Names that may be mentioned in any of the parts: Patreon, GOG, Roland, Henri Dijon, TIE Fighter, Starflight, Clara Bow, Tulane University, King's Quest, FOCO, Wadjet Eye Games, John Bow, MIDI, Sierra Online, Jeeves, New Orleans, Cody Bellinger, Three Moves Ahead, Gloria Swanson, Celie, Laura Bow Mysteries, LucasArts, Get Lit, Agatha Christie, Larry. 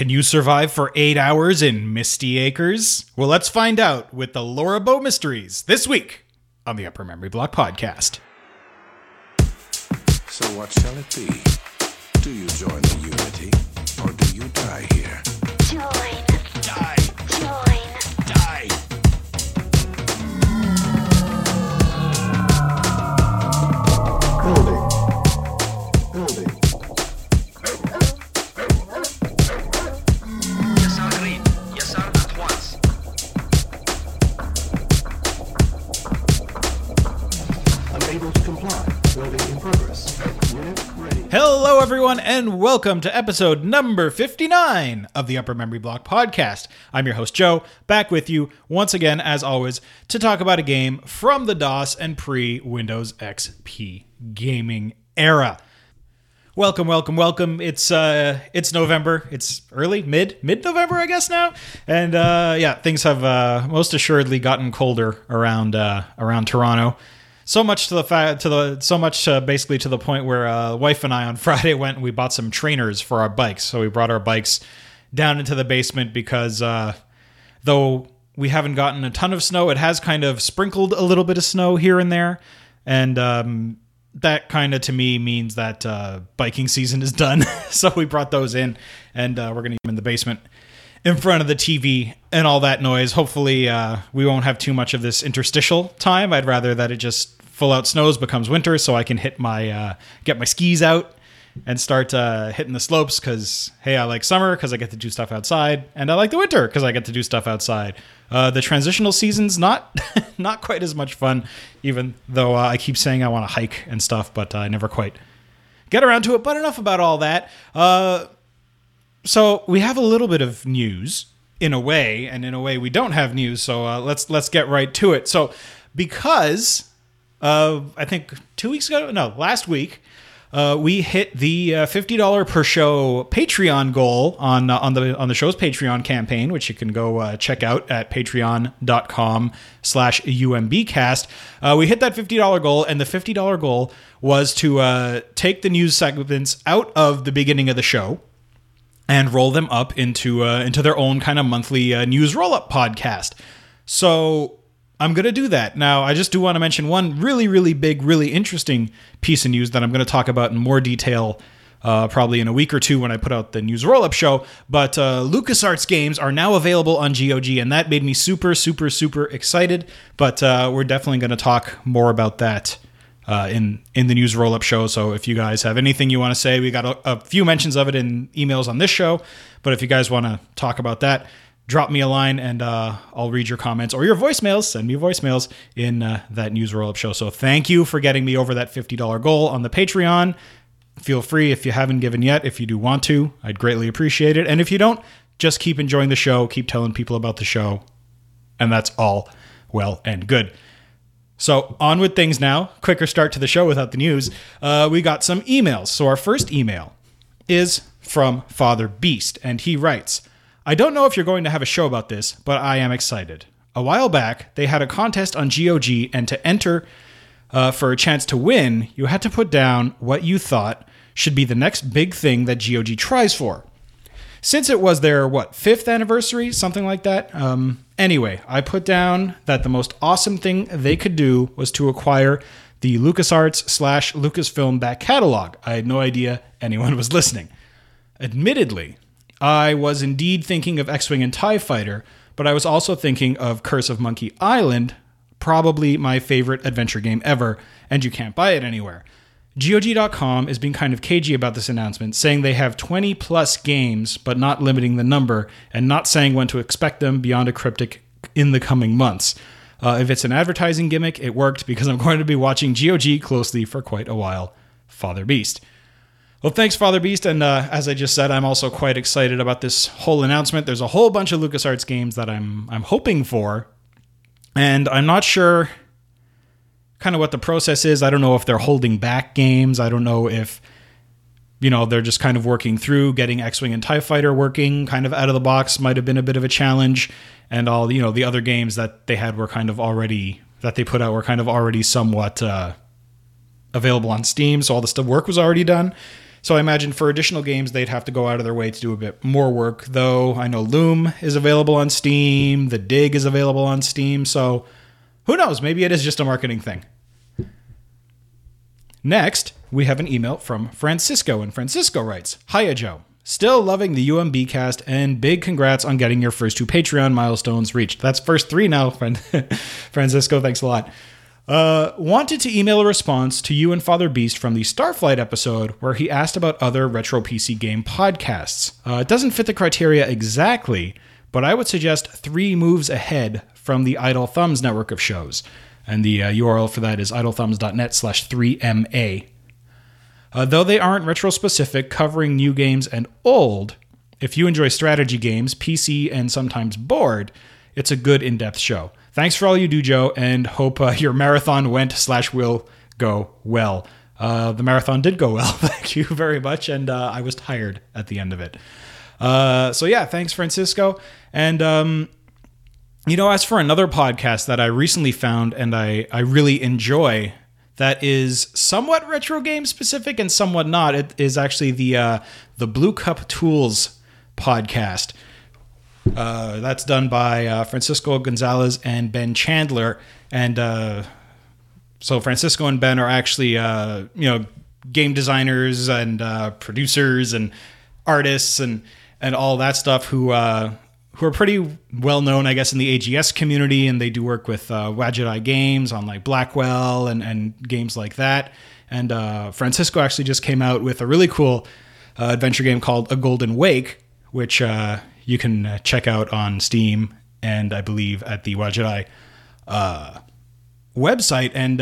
Can you survive for 8 hours in Misty Acres? Well, let's find out with the Laura Bow Mysteries this week on the Upper Memory Block podcast. So what shall it be? Do you join the unity or do you die here? Join. Die. Join. Die. Building. Building. Yes, sir, green. Yes, sir, at once. Unable to comply. Building in progress. Hello, everyone, and welcome to episode number 59 of the Upper Memory Block podcast. I'm your host, Joe, back with you once again, as always, to talk about a game from the DOS and pre-Windows XP gaming era. Welcome, welcome, welcome. It's November. It's early, mid-November, I guess now. And yeah, things have most assuredly gotten colder around Toronto. So much to the basically to the point where wife and I on Friday went and we bought some trainers for our bikes. So we brought our bikes down into the basement because though we haven't gotten a ton of snow, it has kind of sprinkled a little bit of snow here and there, and that kind of to me means that biking season is done. So we brought those in, and we're gonna get them in the basement in front of the TV and all that noise. Hopefully, we won't have too much of this interstitial time. I'd rather that it just full out snows, becomes winter, so I can hit my get my skis out and start hitting the slopes, because hey, I like summer because I get to do stuff outside, and I like the winter because I get to do stuff outside. The transitional season's not quite as much fun, even though I keep saying I want to hike and stuff, but I never quite get around to it. But enough about all that. So we have a little bit of news in a way, and in a way we don't have news, so let's get right to it. So because I think 2 weeks ago, no, last week, we hit the $50 per show Patreon goal on the show's Patreon campaign, which you can go check out at patreon.com/UMBcast. We hit that $50 goal, and the $50 goal was to take the news segments out of the beginning of the show and roll them up into their own kind of monthly news roll-up podcast. So I'm going to do that. Now, I just do want to mention one really, really big, really interesting piece of news that I'm going to talk about in more detail probably in a week or two when I put out the news roll-up show. But LucasArts games are now available on GOG, and that made me super, super, super excited. But we're definitely going to talk more about that in the news roll-up show. So if you guys have anything you want to say, we got a few mentions of it in emails on this show. But if you guys want to talk about that, drop me a line, and I'll read your comments or your voicemails. Send me voicemails in that news roll-up show. So thank you for getting me over that $50 goal on the Patreon. Feel free, if you haven't given yet, if you do want to, I'd greatly appreciate it. And if you don't, just keep enjoying the show. Keep telling people about the show. And that's all well and good. So on with things now. Quicker start to the show without the news. We got some emails. So our first email is from Father Beast, and he writes, I don't know if you're going to have a show about this, but I am excited. A while back, they had a contest on GOG, and to enter for a chance to win, you had to put down what you thought should be the next big thing that GOG tries for. Since it was their, fifth anniversary, something like that? Anyway, I put down that the most awesome thing they could do was to acquire the LucasArts/Lucasfilm back catalog. I had no idea anyone was listening. Admittedly, I was indeed thinking of X-Wing and TIE Fighter, but I was also thinking of Curse of Monkey Island, probably my favorite adventure game ever, and you can't buy it anywhere. GOG.com is being kind of cagey about this announcement, saying they have 20-plus games, but not limiting the number, and not saying when to expect them beyond a cryptic in the coming months. If it's an advertising gimmick, it worked, because I'm going to be watching GOG closely for quite a while. Father Beast. Well, thanks, Father Beast, and as I just said, I'm also quite excited about this whole announcement. There's a whole bunch of LucasArts games that I'm hoping for, and I'm not sure kind of what the process is. I don't know if they're holding back games. I don't know if, they're just kind of working through getting X-Wing and TIE Fighter working kind of out of the box might have been a bit of a challenge, and all, the other games that they had were kind of already, that they put out were kind of already somewhat available on Steam, so all the work was already done. So I imagine for additional games, they'd have to go out of their way to do a bit more work, though I know Loom is available on Steam, The Dig is available on Steam, so who knows? Maybe it is just a marketing thing. Next, we have an email from Francisco, and Francisco writes, "Hiya, Joe. Still loving the UMB cast, and big congrats on getting your first 2 Patreon milestones reached." That's first 3 now, Francisco. Thanks a lot. Wanted to email a response to you and Father Beast from the Starflight episode where he asked about other retro PC game podcasts. It doesn't fit the criteria exactly, but I would suggest 3 moves ahead from the Idle Thumbs network of shows. And the URL for that is idlethumbs.net/3MA. Though they aren't retro-specific, covering new games and old, if you enjoy strategy games, PC, and sometimes board, it's a good in-depth show. Thanks for all you do, Joe, and hope your marathon went/will go well. The marathon did go well, thank you very much, and I was tired at the end of it. So yeah, thanks, Francisco. And, as for another podcast that I recently found and I really enjoy, that is somewhat retro game specific and somewhat not, it is actually the Blue Cup Tools podcast. That's done by Francisco Gonzalez and Ben Chandler. And so Francisco and Ben are actually, game designers and producers and artists and all that stuff who are pretty well known, I guess, in the AGS community. And they do work with Wadjet Eye Games on like Blackwell and games like that. And Francisco actually just came out with a really cool adventure game called A Golden Wake, which... you can check out on Steam and I believe at the Wadjet Eye website. And,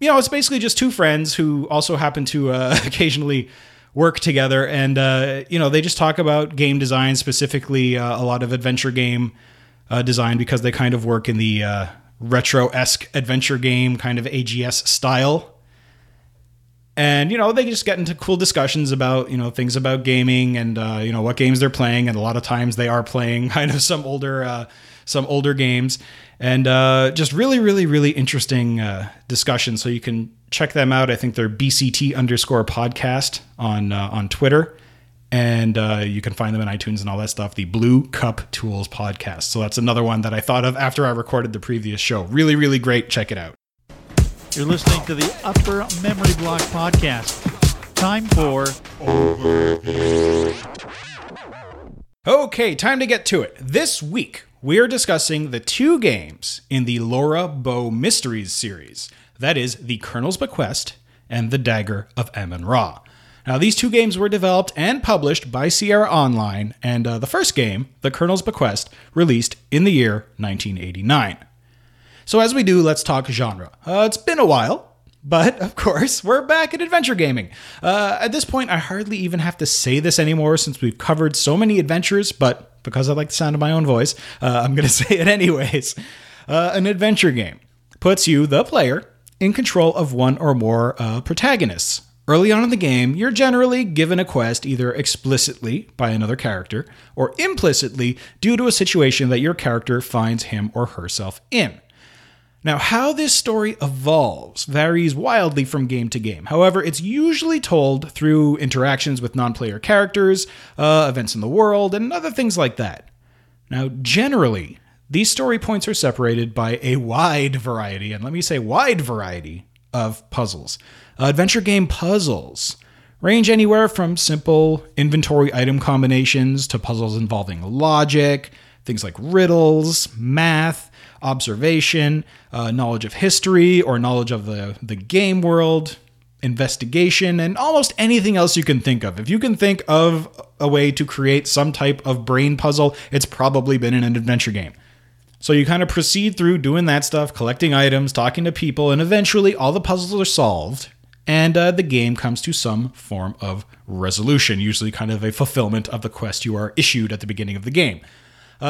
it's basically just 2 friends who also happen to occasionally work together. And, they just talk about game design, specifically a lot of adventure game design, because they kind of work in the retro-esque adventure game kind of AGS style. And, they just get into cool discussions about, things about gaming and, what games they're playing. And a lot of times they are playing kind of some older games and just really, really, really interesting discussions. So you can check them out. I think they're BCT_podcast on Twitter. And you can find them on iTunes and all that stuff. The Blue Cup Tools podcast. So that's another one that I thought of after I recorded the previous show. Really, really great. Check it out. You're listening to the Upper Memory Block podcast. Time for... Okay, time to get to it. This week, we're discussing the 2 games in the Laura Bow Mysteries series. That is, The Colonel's Bequest and The Dagger of Amon Ra. Now, these 2 games were developed and published by Sierra Online, and the first game, The Colonel's Bequest, released in the year 1989. So as we do, let's talk genre. It's been a while, but of course, we're back at adventure gaming. At this point, I hardly even have to say this anymore since we've covered so many adventures, but because I like the sound of my own voice, I'm going to say it anyways. An adventure game puts you, the player, in control of one or more protagonists. Early on in the game, you're generally given a quest either explicitly by another character or implicitly due to a situation that your character finds him or herself in. Now, how this story evolves varies wildly from game to game. However, it's usually told through interactions with non-player characters, events in the world, and other things like that. Now, generally, these story points are separated by a wide variety, and let me say wide variety, of puzzles. Adventure game puzzles range anywhere from simple inventory item combinations to puzzles involving logic, things like riddles, math, observation, knowledge of history or knowledge of the game world, investigation, and almost anything else you can think of. If you can think of a way to create some type of brain puzzle, it's probably been in an adventure game. So you kind of proceed through doing that stuff, collecting items, talking to people, and eventually all the puzzles are solved and the game comes to some form of resolution, usually kind of a fulfillment of the quest you are issued at the beginning of the game.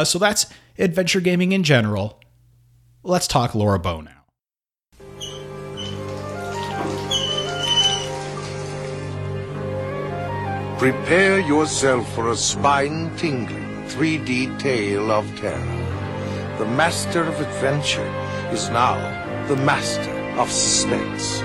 So that's adventure gaming in general. Let's talk Laura Bow now. Prepare yourself for a spine-tingling 3D tale of terror. The master of adventure is now the master of suspense.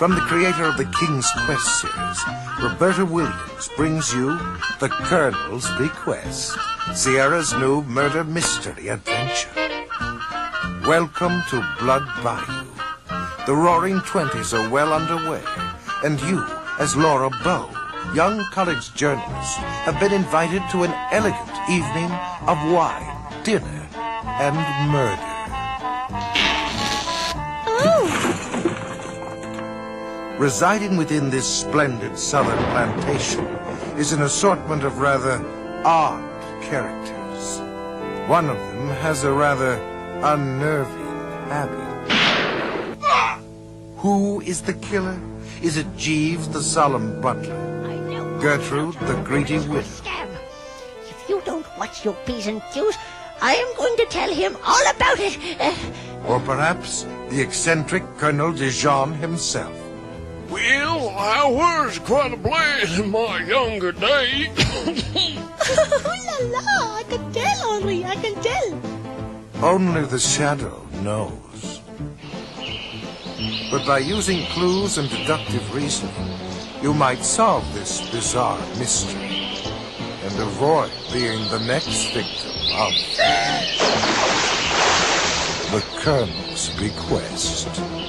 From the creator of the King's Quest series, Roberta Williams brings you The Colonel's Bequest, Sierra's new murder mystery adventure. Welcome to Blood Bayou. The Roaring Twenties are well underway, and you, as Laura Bow, young college journalist, have been invited to an elegant evening of wine, dinner, and murder. Residing within this splendid southern plantation is an assortment of rather odd characters. One of them has a rather unnerving habit. Who is the killer? Is it Jeeves, the solemn butler? Gertrude, the greedy widow? If you don't watch your P's and Q's, I am going to tell him all about it. Or perhaps the eccentric Colonel Dijon himself. Well, I was quite a blast in my younger days. Oh, la, la, I can tell, Henri, I can tell. Only the shadow knows. But by using clues and deductive reasoning, you might solve this bizarre mystery and avoid being the next victim of The Colonel's Bequest.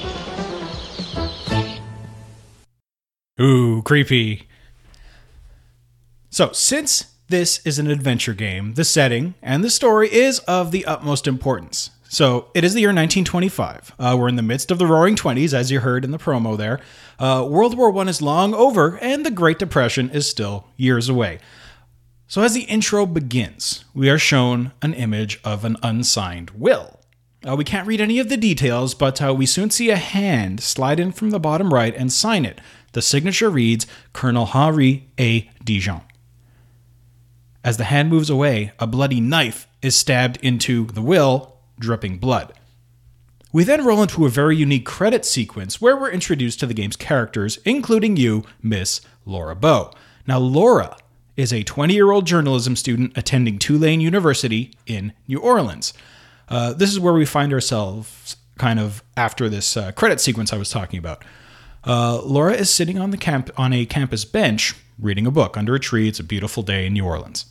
Ooh, creepy. So, since this is an adventure game, the setting and the story is of the utmost importance. So, it is the year 1925. We're in the midst of the Roaring Twenties, as you heard in the promo there. World War I is long over, and the Great Depression is still years away. So, as the intro begins, we are shown an image of an unsigned will. We can't read any of the details, but we soon see a hand slide in from the bottom right and sign it. The signature reads, Colonel Henri A. Dijon. As the hand moves away, a bloody knife is stabbed into the will, dripping blood. We then roll into a very unique credit sequence where we're introduced to the game's characters, including you, Miss Laura Bow. Now, Laura is a 20-year-old journalism student attending Tulane University in New Orleans. This is where we find ourselves kind of after this credit sequence I was talking about. Laura is sitting on a campus bench reading a book under a tree. It's a beautiful day in New Orleans.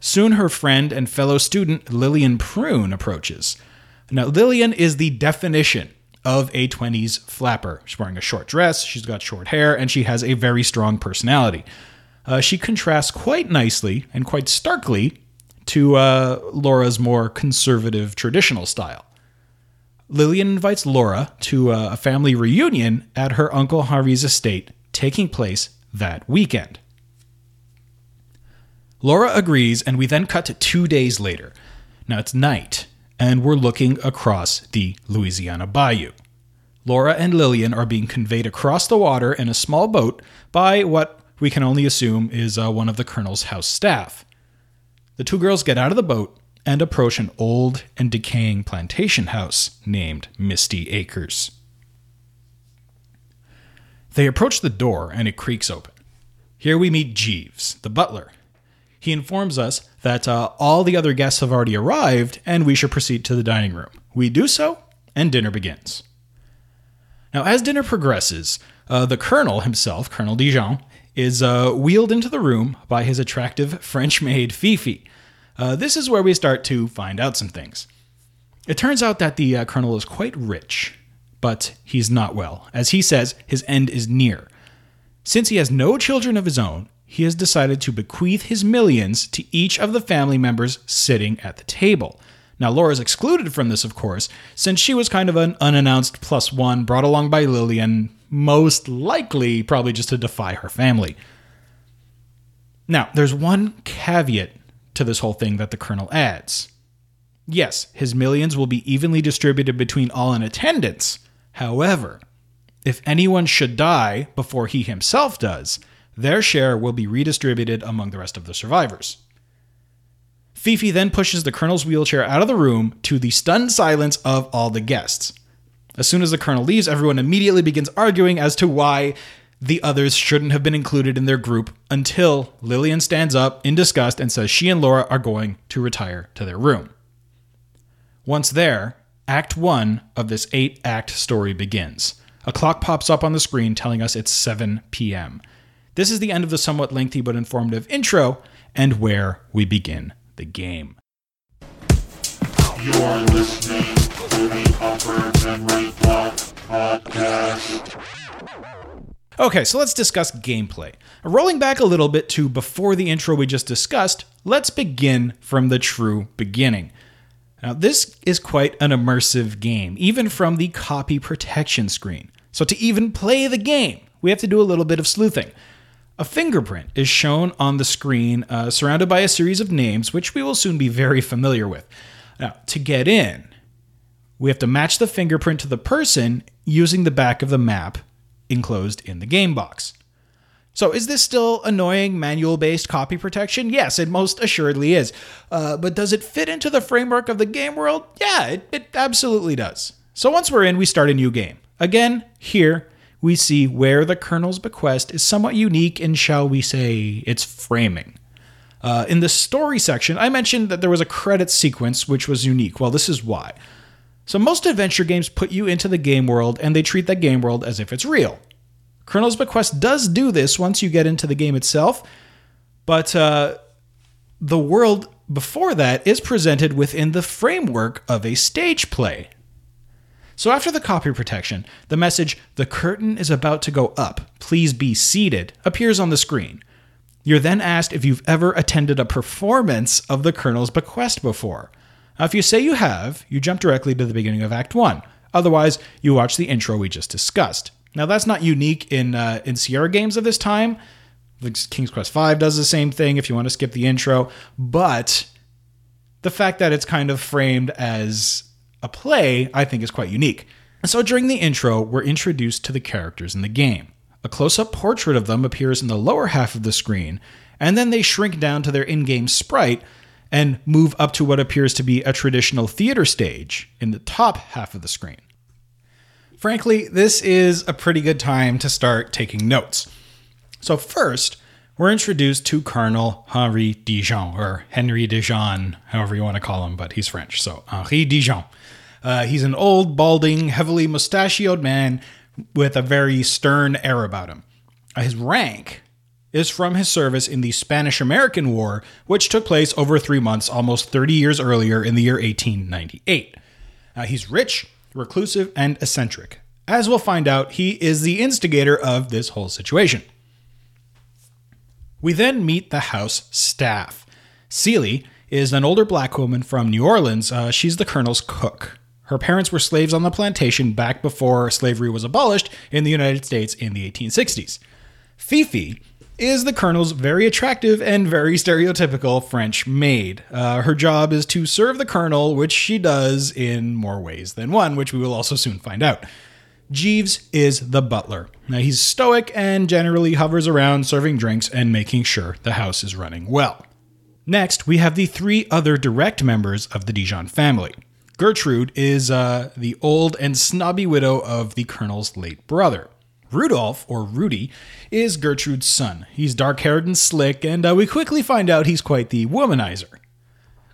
Soon her friend and fellow student Lillian Prune approaches. Now, Lillian is the definition of a 20s flapper. She's wearing a short dress, she's got short hair, and she has a very strong personality. She contrasts quite nicely and quite starkly to Laura's more conservative traditional style. Lillian invites Laura to a family reunion at her Uncle Henri's estate, taking place that weekend. Laura agrees, and we then cut to 2 days later. Now it's night, and we're looking across the Louisiana Bayou. Laura and Lillian are being conveyed across the water in a small boat by what we can only assume is one of the Colonel's house staff. The two girls get out of the boat and approach an old and decaying plantation house named Misty Acres. They approach the door and it creaks open. Here we meet Jeeves, the butler. He informs us that all the other guests have already arrived and we should proceed to the dining room. We do so, and dinner begins. Now, as dinner progresses, the Colonel himself, Colonel Dijon, is wheeled into the room by his attractive French maid, Fifi. This is where we start to find out some things. It turns out that the Colonel is quite rich, but he's not well. As he says, his end is near. Since he has no children of his own, he has decided to bequeath his millions to each of the family members sitting at the table. Now, Laura's excluded from this, of course, since she was kind of an unannounced plus one brought along by Lillian, most likely probably just to defy her family. Now, there's one caveat to this whole thing that the Colonel adds. Yes, his millions will be evenly distributed between all in attendance. However, if anyone should die before he himself does, their share will be redistributed among the rest of the survivors. Fifi then pushes the Colonel's wheelchair out of the room to the stunned silence of all the guests. As soon as the Colonel leaves, everyone immediately begins arguing as to why the others shouldn't have been included in their group until Lillian stands up in disgust and says she and Laura are going to retire to their room. Once there, Act 1 of this 8-act story begins. A clock pops up on the screen telling us it's 7 p.m. This is the end of the somewhat lengthy but informative intro and where we begin the game. You are listening to the Upper Memory Block podcast. Okay, so let's discuss gameplay. Rolling back a little bit to before the intro we just discussed, let's begin from the true beginning. Now, this is quite an immersive game, even from the copy protection screen. So to even play the game, we have to do a little bit of sleuthing. A fingerprint is shown on the screen, surrounded by a series of names, which we will soon be very familiar with. Now, to get in, we have to match the fingerprint to the person using the back of the map enclosed in the game box. So is this still annoying manual-based copy protection? Yes, it most assuredly is. But does it fit into the framework of the game world? Yeah, it absolutely does. So once we're in, we start a new game. Again, here we see where the Colonel's Bequest is somewhat unique in, shall we say, its framing. In the story section, I mentioned that there was a credit sequence which was unique. Well, this is why. So most adventure games put you into the game world and they treat that game world as if it's real. Colonel's Bequest does do this once you get into the game itself, but the world before that is presented within the framework of a stage play. So after the copy protection, the message, "The curtain is about to go up, please be seated," appears on the screen. You're then asked if you've ever attended a performance of the Colonel's Bequest before. Now, if you say you have, you jump directly to the beginning of Act 1. Otherwise, you watch the intro we just discussed. Now, that's not unique in Sierra games of this time. King's Quest V does the same thing if you want to skip the intro. But the fact that it's kind of framed as a play, I think, is quite unique. So during the intro, we're introduced to the characters in the game. A close-up portrait of them appears in the lower half of the screen, and then they shrink down to their in-game sprite and move up to what appears to be a traditional theater stage in the top half of the screen. Frankly, this is a pretty good time to start taking notes. So first, we're introduced to Colonel Henri Dijon, or Henri Dijon, however you want to call him, but he's French, so Henri Dijon. He's an old, balding, heavily mustachioed man with a very stern air about him. His rank is from his service in the Spanish-American War, which took place over 3 months, almost 30 years earlier in the year 1898. He's rich, reclusive, and eccentric. As we'll find out, he is the instigator of this whole situation. We then meet the house staff. Celie is an older black woman from New Orleans. She's the Colonel's cook. Her parents were slaves on the plantation back before slavery was abolished in the United States in the 1860s. Fifi is the Colonel's very attractive and very stereotypical French maid. Her job is to serve the Colonel, which she does in more ways than one, which we will also soon find out. Jeeves is the butler. Now, he's stoic and generally hovers around serving drinks and making sure the house is running well. Next, we have the three other direct members of the Dijon family. Gertrude is the old and snobby widow of the Colonel's late brother. Rudolph, or Rudy, is Gertrude's son. He's dark-haired and slick, and we quickly find out he's quite the womanizer.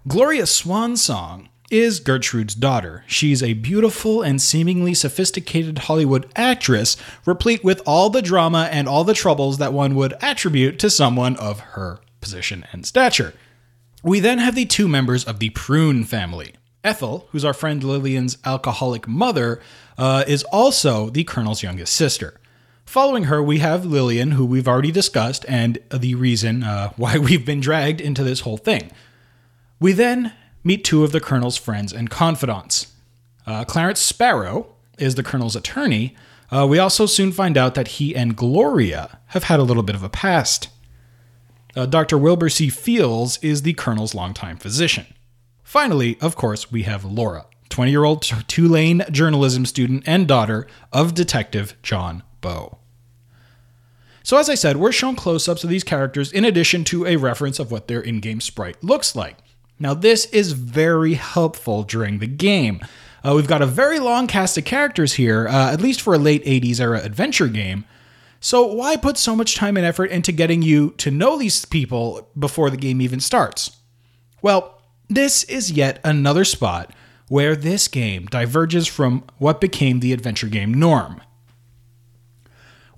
Gloria Swanson is Gertrude's daughter. She's a beautiful and seemingly sophisticated Hollywood actress, replete with all the drama and all the troubles that one would attribute to someone of her position and stature. We then have the two members of the Prune family. Ethel, who's our friend Lillian's alcoholic mother, is also the Colonel's youngest sister. Following her, we have Lillian, who we've already discussed, and the reason why we've been dragged into this whole thing. We then meet two of the Colonel's friends and confidants. Clarence Sparrow is the Colonel's attorney. We also soon find out that he and Gloria have had a little bit of a past. Dr. Wilbur C. Fields is the Colonel's longtime physician. Finally, of course, we have Laura, 20-year-old Tulane journalism student and daughter of Detective John Bow. So as I said, we're shown close-ups of these characters in addition to a reference of what their in-game sprite looks like. Now, this is very helpful during the game. We've got a very long cast of characters here, at least for a late 80s era adventure game. So why put so much time and effort into getting you to know these people before the game even starts? Well, this is yet another spot where this game diverges from what became the adventure game norm.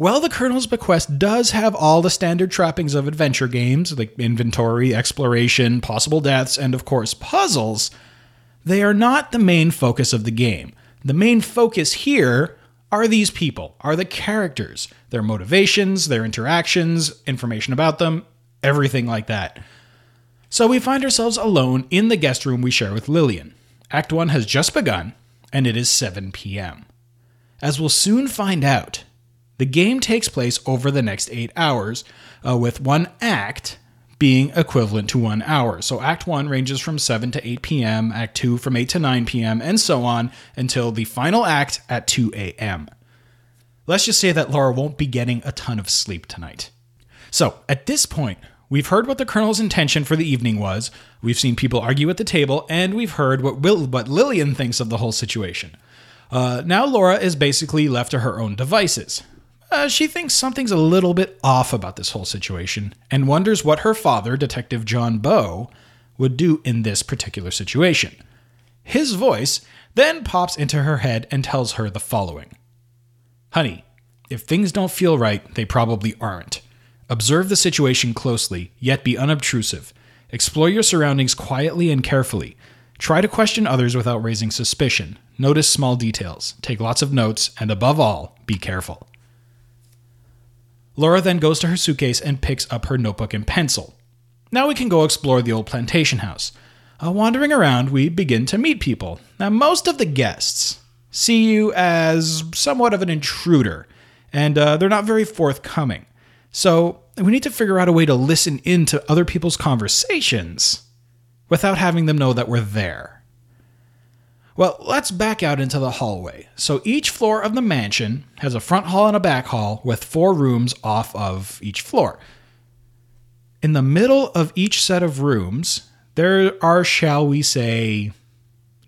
Well, The Colonel's Bequest does have all the standard trappings of adventure games, like inventory, exploration, possible deaths, and of course puzzles. They are not the main focus of the game. The main focus here are these people, are the characters, their motivations, their interactions, information about them, everything like that. So we find ourselves alone in the guest room we share with Lillian. Act 1 has just begun, and it is 7 p.m. As we'll soon find out, the game takes place over the next 8 hours, with one act being equivalent to 1 hour. So Act 1 ranges from 7 to 8 p.m., Act 2 from 8 to 9 p.m., and so on until the final act at 2 a.m. Let's just say that Laura won't be getting a ton of sleep tonight. So at this point, we've heard what the Colonel's intention for the evening was, we've seen people argue at the table, and we've heard what Lillian thinks of the whole situation. Now Laura is basically left to her own devices. She thinks something's a little bit off about this whole situation and wonders what her father, Detective John Bow, would do in this particular situation. His voice then pops into her head and tells her the following. Honey, if things don't feel right, they probably aren't. Observe the situation closely, yet be unobtrusive. Explore your surroundings quietly and carefully. Try to question others without raising suspicion. Notice small details. Take lots of notes, and above all, be careful. Laura then goes to her suitcase and picks up her notebook and pencil. Now we can go explore the old plantation house. Wandering around, we begin to meet people. Now, most of the guests see you as somewhat of an intruder, and they're not very forthcoming. So we need to figure out a way to listen in to other people's conversations without having them know that we're there. Well, let's back out into the hallway. So each floor of the mansion has a front hall and a back hall with 4 rooms off of each floor. In the middle of each set of rooms, there are, shall we say,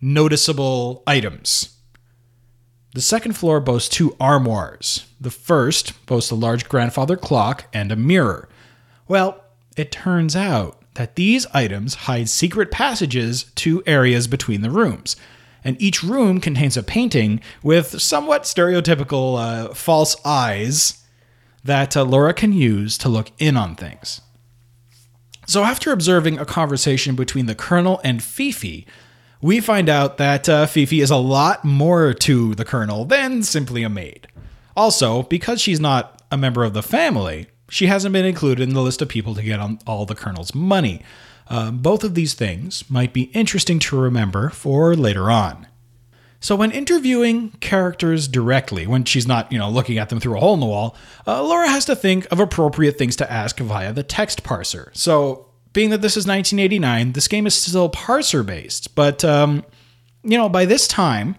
noticeable items. The second floor boasts 2 armoires. The first boasts a large grandfather clock and a mirror. Well, it turns out that these items hide secret passages to areas between the rooms. And each room contains a painting with somewhat stereotypical false eyes that Laura can use to look in on things. So after observing a conversation between the Colonel and Fifi, we find out that Fifi is a lot more to the Colonel than simply a maid. Also, because she's not a member of the family, she hasn't been included in the list of people to get on all the Colonel's money. Both of these things might be interesting to remember for later on. So when interviewing characters directly, when she's not, looking at them through a hole in the wall, Laura has to think of appropriate things to ask via the text parser. So being that this is 1989, this game is still parser-based, but, by this time,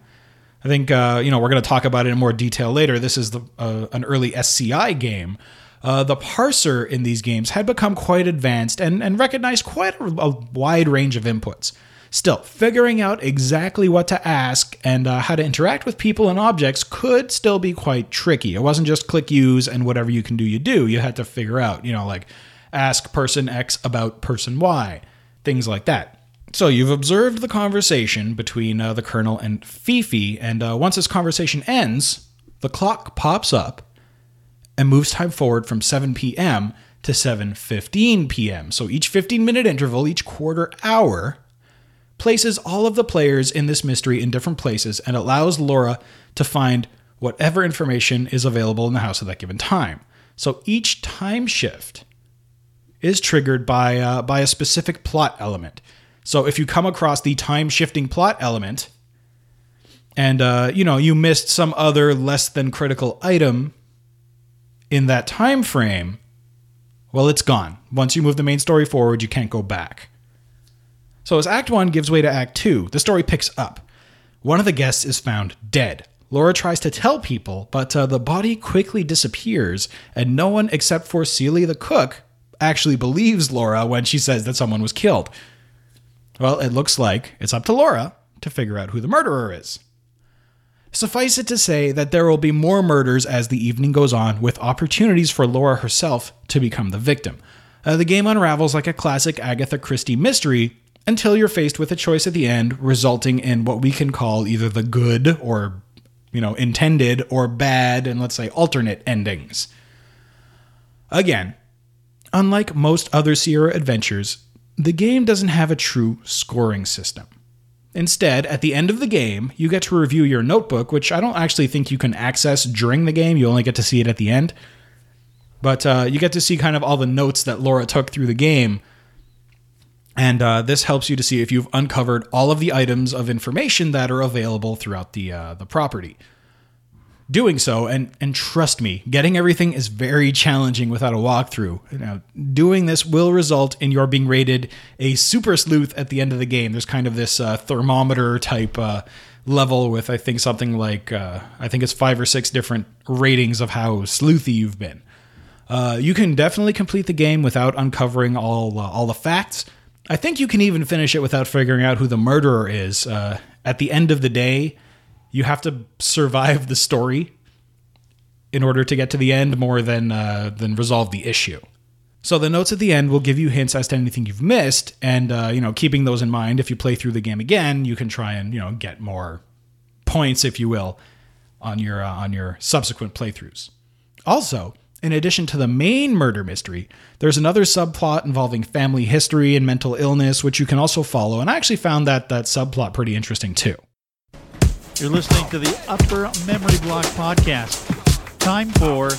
I think, we're going to talk about it in more detail later. This is an early SCI game. The parser in these games had become quite advanced and recognized quite a wide range of inputs. Still, figuring out exactly what to ask and how to interact with people and objects could still be quite tricky. It wasn't just click use and whatever you can do, you do. You had to figure out, ask person X about person Y, things like that. So you've observed the conversation between the Colonel and Fifi, and once this conversation ends, the clock pops up and moves time forward from 7 p.m. to 7:15 p.m. So each 15-minute interval, each quarter hour, places all of the players in this mystery in different places and allows Laura to find whatever information is available in the house at that given time. So each time shift is triggered by a specific plot element. So if you come across the time-shifting plot element and, you missed some other less than critical item in that time frame, well, it's gone. Once you move the main story forward, you can't go back. So as Act 1 gives way to Act 2, the story picks up. One of the guests is found dead. Laura tries to tell people, but the body quickly disappears, and no one except for Celie the cook actually believes Laura when she says that someone was killed. Well, it looks like it's up to Laura to figure out who the murderer is. Suffice it to say that there will be more murders as the evening goes on, with opportunities for Laura herself to become the victim. The game unravels like a classic Agatha Christie mystery until you're faced with a choice at the end, resulting in what we can call either the good or you know, intended or bad and, let's say, alternate endings. Again, unlike most other Sierra adventures, the game doesn't have a true scoring system. Instead, at the end of the game, you get to review your notebook, which I don't actually think you can access during the game. You only get to see it at the end. But you get to see kind of all the notes that Laura took through the game. And this helps you to see if you've uncovered all of the items of information that are available throughout the property. Doing so, and trust me, getting everything is very challenging without a walkthrough. You know, doing this will result in your being rated a super sleuth at the end of the game. There's kind of this thermometer type level with, I think, something like, I think it's 5 or 6 different ratings of how sleuthy you've been. You can definitely complete the game without uncovering all the facts. I think you can even finish it without figuring out who the murderer is. At the end of the day, you have to survive the story in order to get to the end more than resolve the issue. So the notes at the end will give you hints as to anything you've missed, and you know, keeping those in mind, if you play through the game again, you can try and, you know, get more points, if you will, on your subsequent playthroughs. Also, in addition to the main murder mystery, there's another subplot involving family history and mental illness, which you can also follow, and I actually found that subplot pretty interesting too. You're listening to the Upper Memory Block podcast. Time for...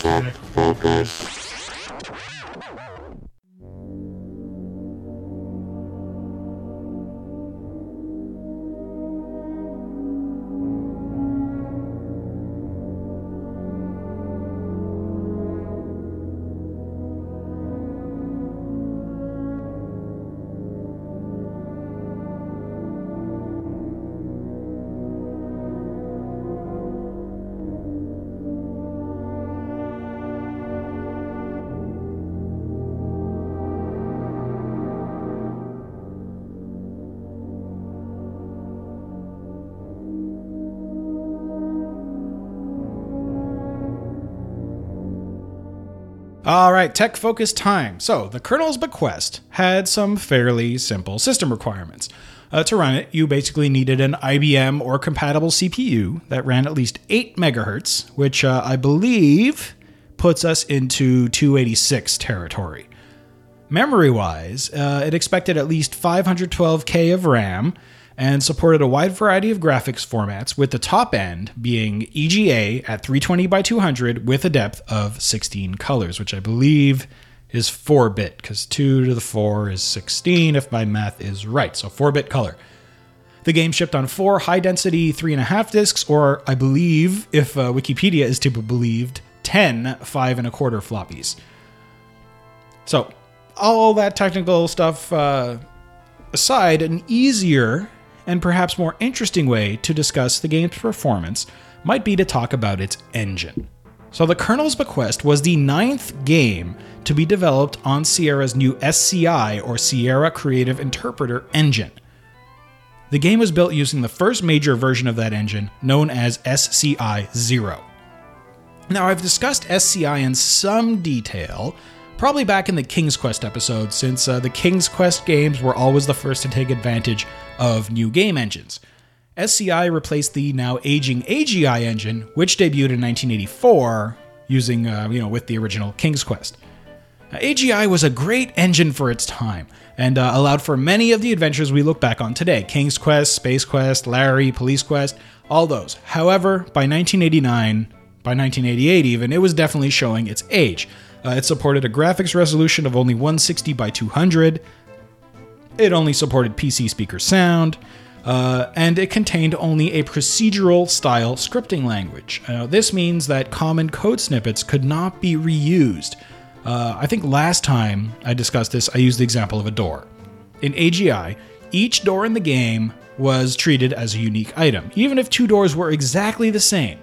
All right, tech-focused time. So, The Colonel's Bequest had some fairly simple system requirements. To run it, you basically needed an IBM or compatible CPU that ran at least 8 megahertz, which I believe puts us into 286 territory. Memory-wise, it expected at least 512K of RAM and supported a wide variety of graphics formats, with the top end being EGA at 320 by 200 with a depth of 16 colors, which I believe is 4-bit, because 2 to the 4 is 16, if my math is right, so 4-bit color. The game shipped on 4 high-density 3.5 discs, or I believe, if Wikipedia is to be believed, 10 5.25 floppies. So, all that technical stuff aside, an easier and perhaps more interesting way to discuss the game's performance might be to talk about its engine. So The Colonel's Bequest was the 9th game to be developed on Sierra's new SCI, or Sierra Creative Interpreter, engine. The game was built using the first major version of that engine, known as SCI-0. Now, I've discussed SCI in some detail, probably back in the King's Quest episode, since the King's Quest games were always the first to take advantage of new game engines. SCI replaced the now aging AGI engine, which debuted in 1984, using with the original King's Quest. Now, AGI was a great engine for its time, and allowed for many of the adventures we look back on today: King's Quest, Space Quest, Larry, Police Quest, all those. However, by 1988 even, it was definitely showing its age. It supported a graphics resolution of only 160 by 200. It only supported PC speaker sound. And it contained only a procedural-style scripting language. This means that common code snippets could not be reused. I think last time I discussed this, I used the example of a door. In AGI, each door in the game was treated as a unique item. Even if 2 doors were exactly the same,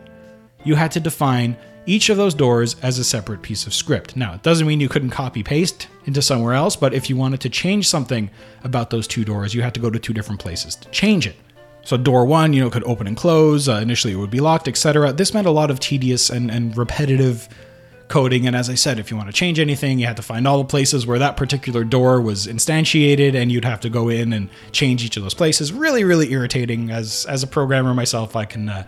you had to define each of those doors as a separate piece of script. Now, it doesn't mean you couldn't copy-paste into somewhere else, but if you wanted to change something about those 2 doors, you had to go to 2 different places to change it. So door 1, could open and close, initially it would be locked, etc. This meant a lot of tedious and repetitive coding, and as I said, if you want to change anything, you had to find all the places where that particular door was instantiated, and you'd have to go in and change each of those places. Really, really irritating. As a programmer myself, I can...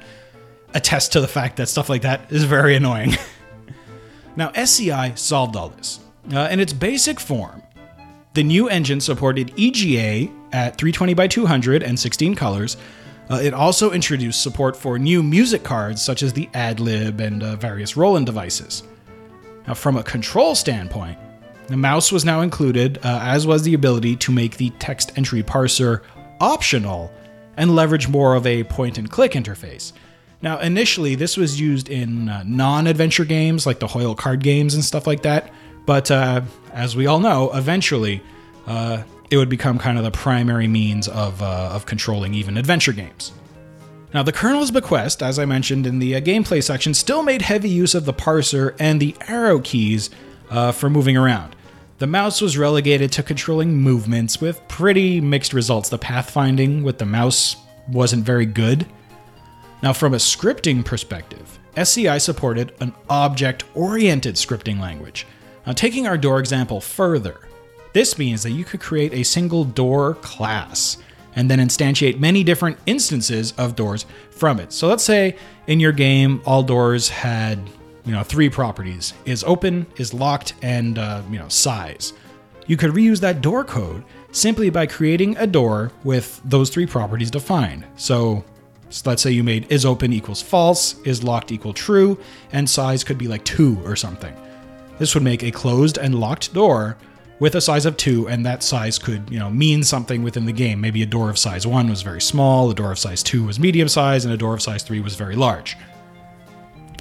attest to the fact that stuff like that is very annoying. Now, SCI solved all this. In its basic form, the new engine supported EGA at 320 by 200 and 16 colors. It also introduced support for new music cards such as the AdLib and various Roland devices. Now, from a control standpoint, the mouse was now included, as was the ability to make the text entry parser optional and leverage more of a point-and-click interface. Now, initially, this was used in non-adventure games like the Hoyle card games and stuff like that, but as we all know, eventually it would become kind of the primary means of controlling even adventure games. Now, The Colonel's Bequest, as I mentioned in the gameplay section, still made heavy use of the parser and the arrow keys for moving around. The mouse was relegated to controlling movements with pretty mixed results. The pathfinding with the mouse wasn't very good. Now, from a scripting perspective, SCI supported an object-oriented scripting language. Now, taking our door example further, this means that you could create a single door class and then instantiate many different instances of doors from it. So let's say in your game, all doors had, three properties: is open, is locked, and, size. You could reuse that door code simply by creating a door with those three properties defined. So let's say you made is open equals false, is locked equal true, and size could be like 2 or something. This would make a closed and locked door with a size of 2, and that size could, mean something within the game. Maybe a door of size 1 was very small, a door of size 2 was medium size, and a door of size 3 was very large.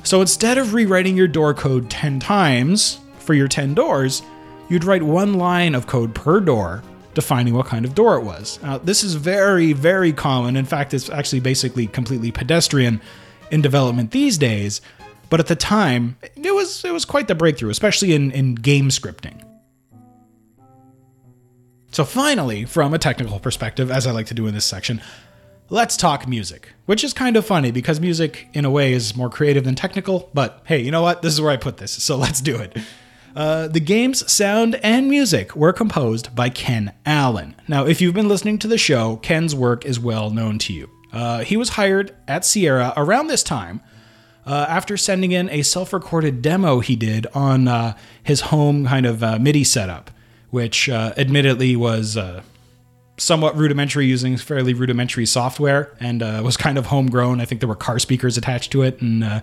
So instead of rewriting your door code 10 times for your 10 doors, you'd write one line of code per door defining what kind of door it was. Now, this is very, very common. In fact, it's actually basically completely pedestrian in development these days, but at the time, it was quite the breakthrough, especially in game scripting. So finally, from a technical perspective, as I like to do in this section, let's talk music, which is kind of funny because music, in a way, is more creative than technical, but hey, you know what? This is where I put this, so let's do it. The game's sound and music were composed by Ken Allen. Now, if you've been listening to the show, Ken's work is well known to you. He was hired at Sierra around this time after sending in a self-recorded demo he did on his home kind of MIDI setup, which admittedly was somewhat rudimentary, using fairly rudimentary software, and was kind of homegrown. I think there were car speakers attached to it and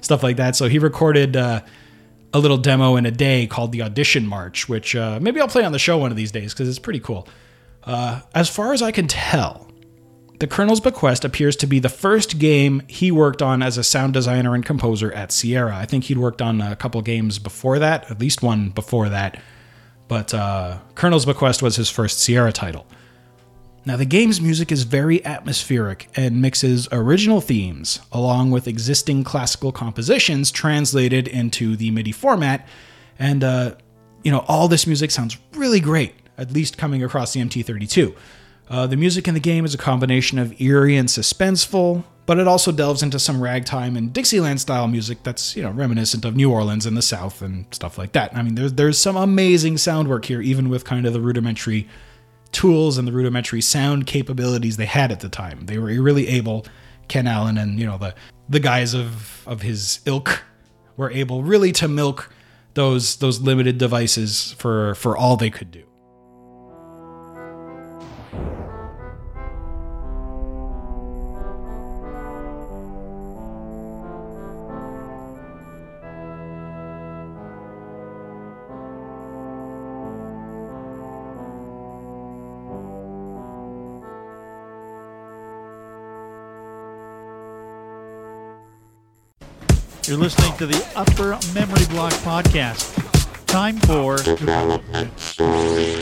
stuff like that. So he recorded a little demo in a day called the Audition March, which maybe I'll play on the show one of these days because it's pretty cool. As far as I can tell, The Colonel's Bequest appears to be the first game he worked on as a sound designer and composer at Sierra. I think he'd worked on a couple games before that, at least one before that. But Colonel's Bequest was his first Sierra title. Now, the game's music is very atmospheric and mixes original themes along with existing classical compositions translated into the MIDI format. And, all this music sounds really great, at least coming across the MT32. The music in the game is a combination of eerie and suspenseful, but it also delves into some ragtime and Dixieland-style music that's, reminiscent of New Orleans and the South and stuff like that. I mean, there's some amazing sound work here, even with kind of the rudimentary tools and the rudimentary sound capabilities they had at the time. They were really able, Ken Allen and, the guys of his ilk were able really to milk those limited devices for all they could do. You're listening to the Upper Memory Block podcast. Time for development story.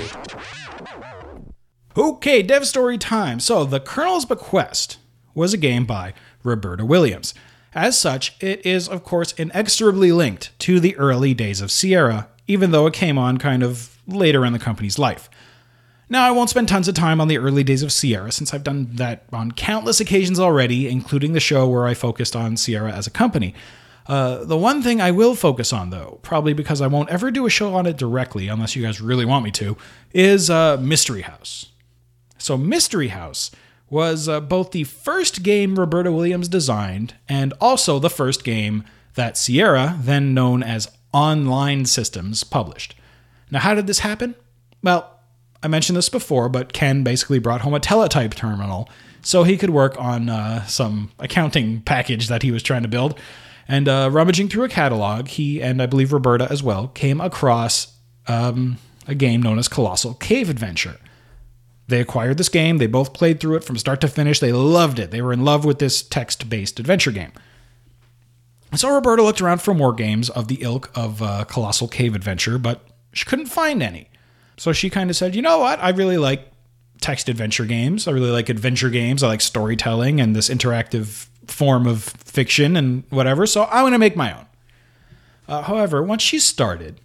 Okay, dev story time. So, The Colonel's Bequest was a game by Roberta Williams. As such, it is, of course, inexorably linked to the early days of Sierra, even though it came on kind of later in the company's life. Now, I won't spend tons of time on the early days of Sierra, since I've done that on countless occasions already, including the show where I focused on Sierra as a company. The one thing I will focus on, though, probably because I won't ever do a show on it directly, unless you guys really want me to, is Mystery House. So Mystery House was both the first game Roberta Williams designed and also the first game that Sierra, then known as Online Systems, published. Now, how did this happen? Well, I mentioned this before, but Ken basically brought home a teletype terminal so he could work on some accounting package that he was trying to build. And rummaging through a catalog, he, and I believe Roberta as well, came across a game known as Colossal Cave Adventure. They acquired this game. They both played through it from start to finish. They loved it. They were in love with this text-based adventure game. So Roberta looked around for more games of the ilk of Colossal Cave Adventure, but she couldn't find any. So she kind of said, you know what? I really like text adventure games. I really like adventure games. I like storytelling and this interactive form of fiction and whatever. So I'm going to make my own. However, once she started,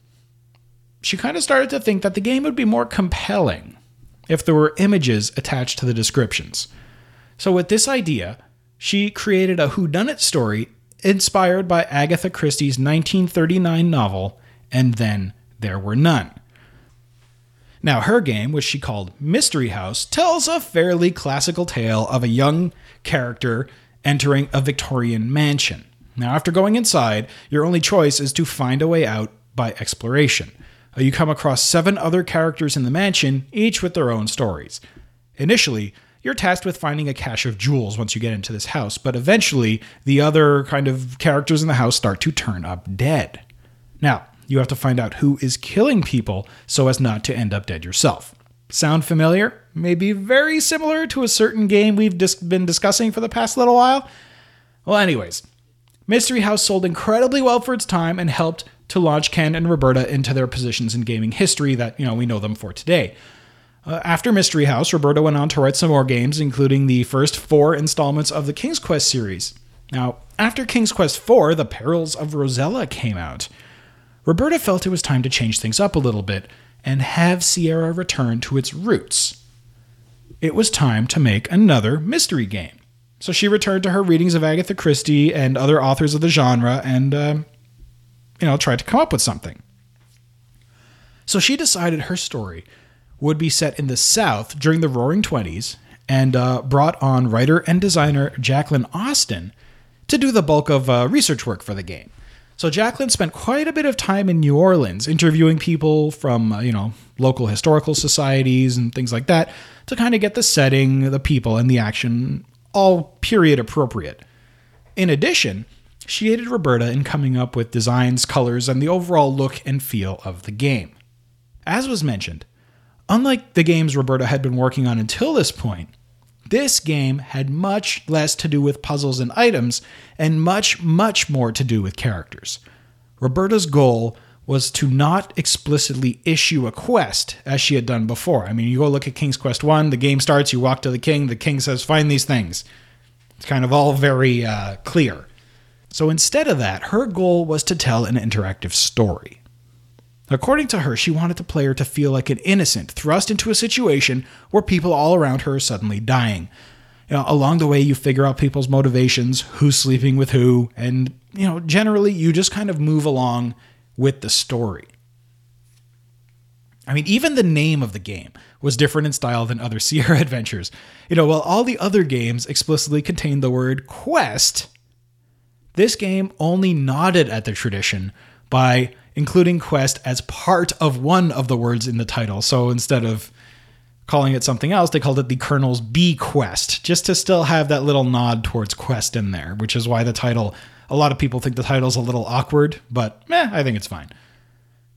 she kind of started to think that the game would be more compelling if there were images attached to the descriptions. So with this idea, she created a whodunit story inspired by Agatha Christie's 1939 novel, And Then There Were None. Now, her game, which she called Mystery House, tells a fairly classical tale of a young character entering a Victorian mansion. Now, after going inside, your only choice is to find a way out by exploration. You come across 7 other characters in the mansion, each with their own stories. Initially, you're tasked with finding a cache of jewels once you get into this house, but eventually, the other kind of characters in the house start to turn up dead. Now, you have to find out who is killing people so as not to end up dead yourself. Sound familiar? Maybe very similar to a certain game we've been discussing for the past little while? Well, anyways, Mystery House sold incredibly well for its time and helped to launch Ken and Roberta into their positions in gaming history that, we know them for today. After Mystery House, Roberta went on to write some more games, including the first 4 installments of the King's Quest series. Now, after King's Quest IV, The Perils of Rosella came out. Roberta felt it was time to change things up a little bit and have Sierra return to its roots. It was time to make another mystery game. So she returned to her readings of Agatha Christie and other authors of the genre and, tried to come up with something. So she decided her story would be set in the South during the Roaring Twenties and brought on writer and designer Jacqueline Austin to do the bulk of research work for the game. So Jacqueline spent quite a bit of time in New Orleans interviewing people from, local historical societies and things like that to kind of get the setting, the people, and the action all period appropriate. In addition, she aided Roberta in coming up with designs, colors, and the overall look and feel of the game. As was mentioned, unlike the games Roberta had been working on until this point, this game had much less to do with puzzles and items and much, much more to do with characters. Roberta's goal was to not explicitly issue a quest as she had done before. You go look at King's Quest I, the game starts, you walk to the king says, find these things. It's kind of all very clear. So instead of that, her goal was to tell an interactive story. According to her, she wanted the player to feel like an innocent thrust into a situation where people all around her are suddenly dying. Along the way, you figure out people's motivations, who's sleeping with who, and, generally you just kind of move along with the story. Even the name of the game was different in style than other Sierra adventures. While all the other games explicitly contained the word quest, this game only nodded at the tradition by including quest as part of one of the words in the title. So instead of calling it something else, they called it The Colonel's Bequest, just to still have that little nod towards quest in there, which is why the title, a lot of people think the title's a little awkward, but I think it's fine.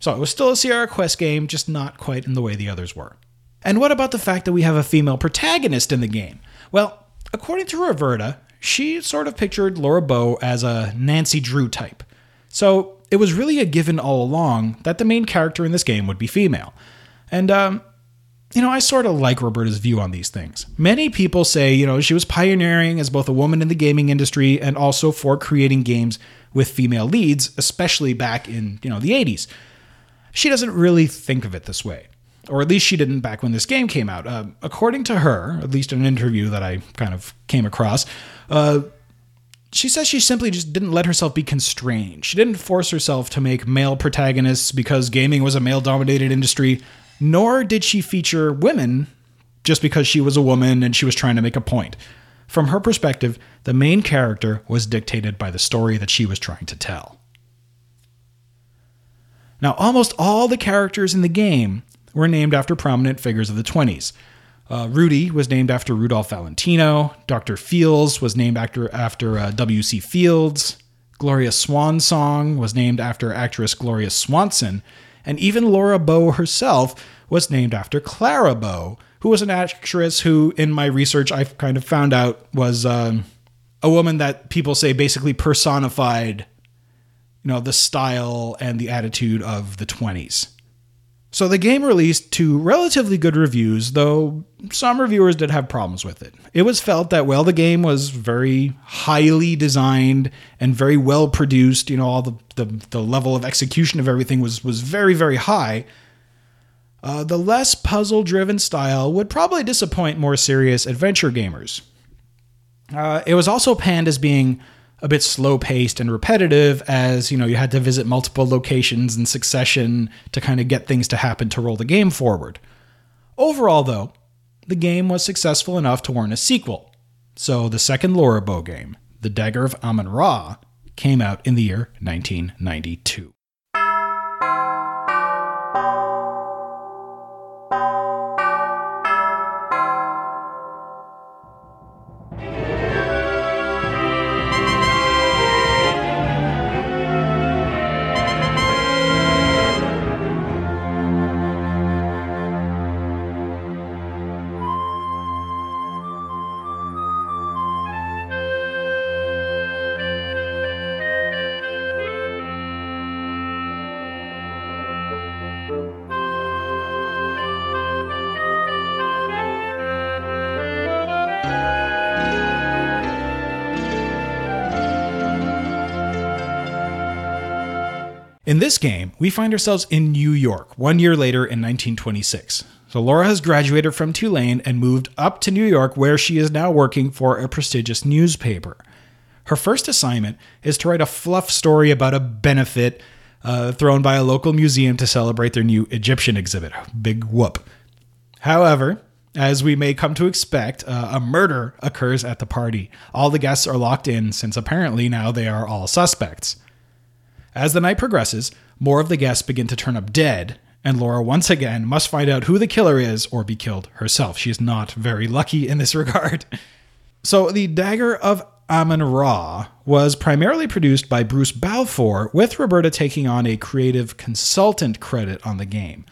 So it was still a Sierra Quest game, just not quite in the way the others were. And what about the fact that we have a female protagonist in the game? Well, according to Roberta, she sort of pictured Laura Bow as a Nancy Drew type. So it was really a given all along that the main character in this game would be female. And, I sort of like Roberta's view on these things. Many people say, she was pioneering as both a woman in the gaming industry and also for creating games with female leads, especially back in, the 80s. She doesn't really think of it this way. Or at least she didn't back when this game came out. According to her, at least in an interview that I kind of came across, she says she simply just didn't let herself be constrained. She didn't force herself to make male protagonists because gaming was a male-dominated industry, nor did she feature women just because she was a woman and she was trying to make a point. From her perspective, the main character was dictated by the story that she was trying to tell. Now, almost all the characters in the game were named after prominent figures of the 20s. Rudy was named after Rudolph Valentino. Dr. Fields was named after W.C. Fields. Gloria Swanson was named after actress Gloria Swanson. And even Laura Bow herself was named after Clara Bow, who was an actress who, in my research, I've kind of found out was a woman that people say basically personified, you know, the style and the attitude of the 20s. So the game released to relatively good reviews, though some reviewers did have problems with it. It was felt that, well, the game was very highly designed and very well produced. You know, all the level of execution of everything was very, very high. The less puzzle-driven style would probably disappoint more serious adventure gamers. It was also panned as being a bit slow-paced and repetitive, as, you know, you had to visit multiple locations in succession to kind of get things to happen to roll the game forward. Overall, though, the game was successful enough to warrant a sequel. So the second Laura Bow game, The Dagger of Amon Ra, came out in the year 1992. In this game, we find ourselves in New York 1 year later in 1926. So Laura has graduated from Tulane and moved up to New York, where she is now working for a prestigious newspaper. Her first assignment is to write a fluff story about a benefit thrown by a local museum to celebrate their new Egyptian exhibit. Big whoop. However, as we may come to expect, a murder occurs at the party. All the guests are locked in, since apparently now they are all suspects. As the night progresses, more of the guests begin to turn up dead, and Laura once again must find out who the killer is or be killed herself. She is not very lucky in this regard. So The Dagger of Amon Ra was primarily produced by Bruce Balfour, with Roberta taking on a creative consultant credit on the game.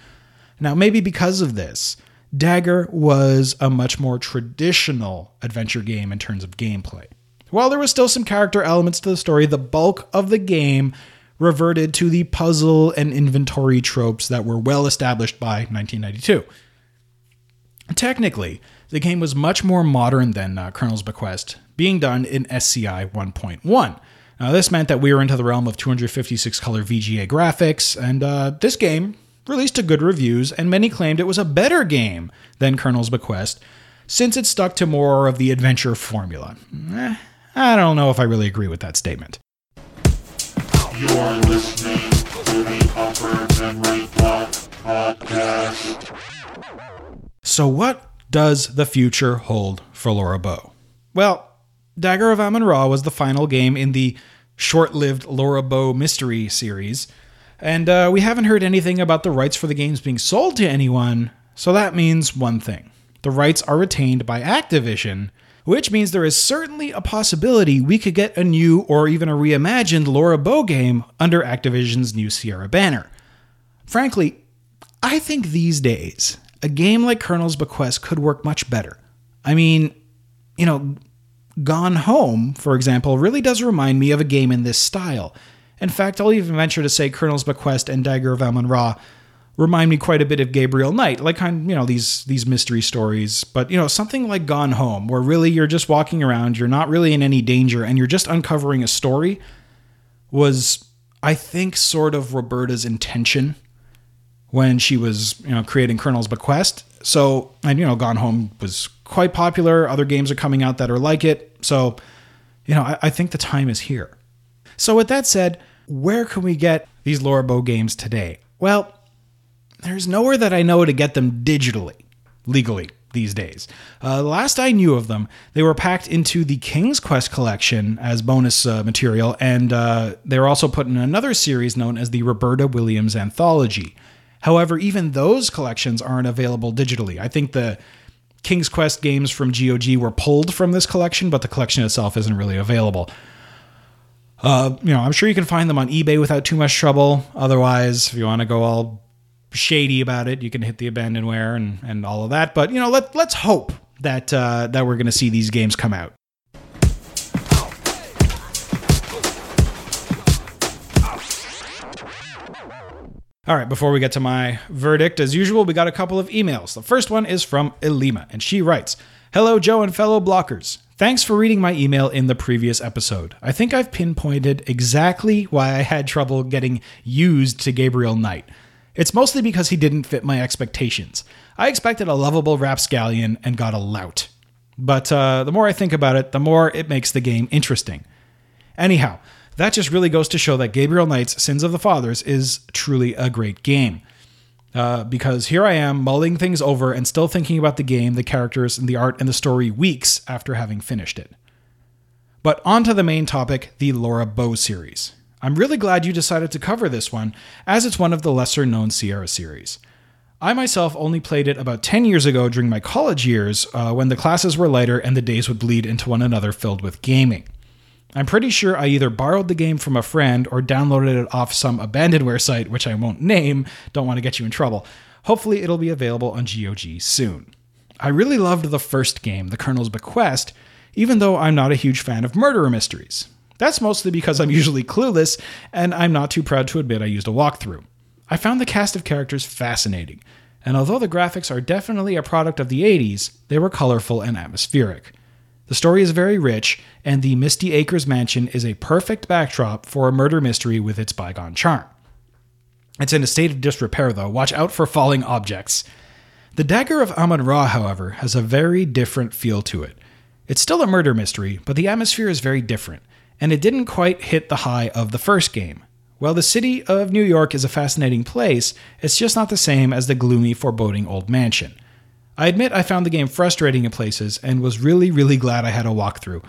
Now, maybe because of this, Dagger was a much more traditional adventure game in terms of gameplay. While there was still some character elements to the story, the bulk of the game reverted to the puzzle and inventory tropes that were well established by 1992. Technically, the game was much more modern than Colonel's Bequest, being done in SCI 1.1. Now, this meant that we were into the realm of 256-color VGA graphics, and this game released to good reviews, and many claimed it was a better game than Colonel's Bequest, since it stuck to more of the adventure formula. I don't know if I really agree with that statement. You are listening to the Upper Memory Block podcast. So what does the future hold for Laura Bow? Well, Dagger of Amon Ra was the final game in the short-lived Laura Bow mystery series, and we haven't heard anything about the rights for the games being sold to anyone, so that means one thing. The rights are retained by Activision, which means there is certainly a possibility we could get a new or even a reimagined Laura Bow game under Activision's new Sierra banner. Frankly, I think these days, a game like Colonel's Bequest could work much better. I mean, you know, Gone Home, for example, really does remind me of a game in this style. In fact, I'll even venture to say Colonel's Bequest and Dagger of Amon Ra remind me quite a bit of Gabriel Knight, like, you know, these mystery stories, but, you know, something like Gone Home, where really you're just walking around, you're not really in any danger, and you're just uncovering a story, was, I think, sort of Roberta's intention when she was, you know, creating Colonel's Bequest. So, and, you know, Gone Home was quite popular. Other games are coming out that are like it. So, you know, I think the time is here. So with that said, where can we get these Laura Bow games today? Well, there's nowhere that I know to get them digitally, legally. these days. Last I knew of them, they were packed into the King's Quest collection as bonus material, and they were also put in another series known as the Roberta Williams Anthology. However, even those collections aren't available digitally. I think the King's Quest games from GOG were pulled from this collection, but the collection itself isn't really available. I'm sure you can find them on eBay without too much trouble. Otherwise, if you want to go all shady about it, you can hit the abandonware and all of that. But, let's hope that that we're going to see these games come out. All right, before we get to my verdict, as usual, we got a couple of emails. The first one is from Ilyma, and she writes, "Hello, Joe and fellow blockers. Thanks for reading my email in the previous episode. I think I've pinpointed exactly why I had trouble getting used to Gabriel Knight. It's mostly because he didn't fit my expectations. I expected a lovable rapscallion and got a lout. But the more I think about it, the more it makes the game interesting. Anyhow, that just really goes to show that Gabriel Knight's Sins of the Fathers is truly a great game. Because here I am mulling things over and still thinking about the game, the characters, and the art and the story weeks after having finished it. But on to the main topic, the Laura Bow series. I'm really glad you decided to cover this one, as it's one of the lesser-known Sierra series. I myself only played it about 10 years ago during my college years, when the classes were lighter and the days would bleed into one another filled with gaming. I'm pretty sure I either borrowed the game from a friend or downloaded it off some abandonware site, which I won't name, don't want to get you in trouble. Hopefully it'll be available on GOG soon. I really loved the first game, The Colonel's Bequest, even though I'm not a huge fan of murderer mysteries. That's mostly because I'm usually clueless, and I'm not too proud to admit I used a walkthrough. I found the cast of characters fascinating, and although the graphics are definitely a product of the 80s, they were colorful and atmospheric. The story is very rich, and the Misty Acres mansion is a perfect backdrop for a murder mystery with its bygone charm. It's in a state of disrepair, though. Watch out for falling objects. The Dagger of Amon Ra, however, has a very different feel to it. It's still a murder mystery, but the atmosphere is very different, and it didn't quite hit the high of the first game. While the city of New York is a fascinating place, it's just not the same as the gloomy, foreboding old mansion. I admit I found the game frustrating in places and was really, really glad I had a walkthrough.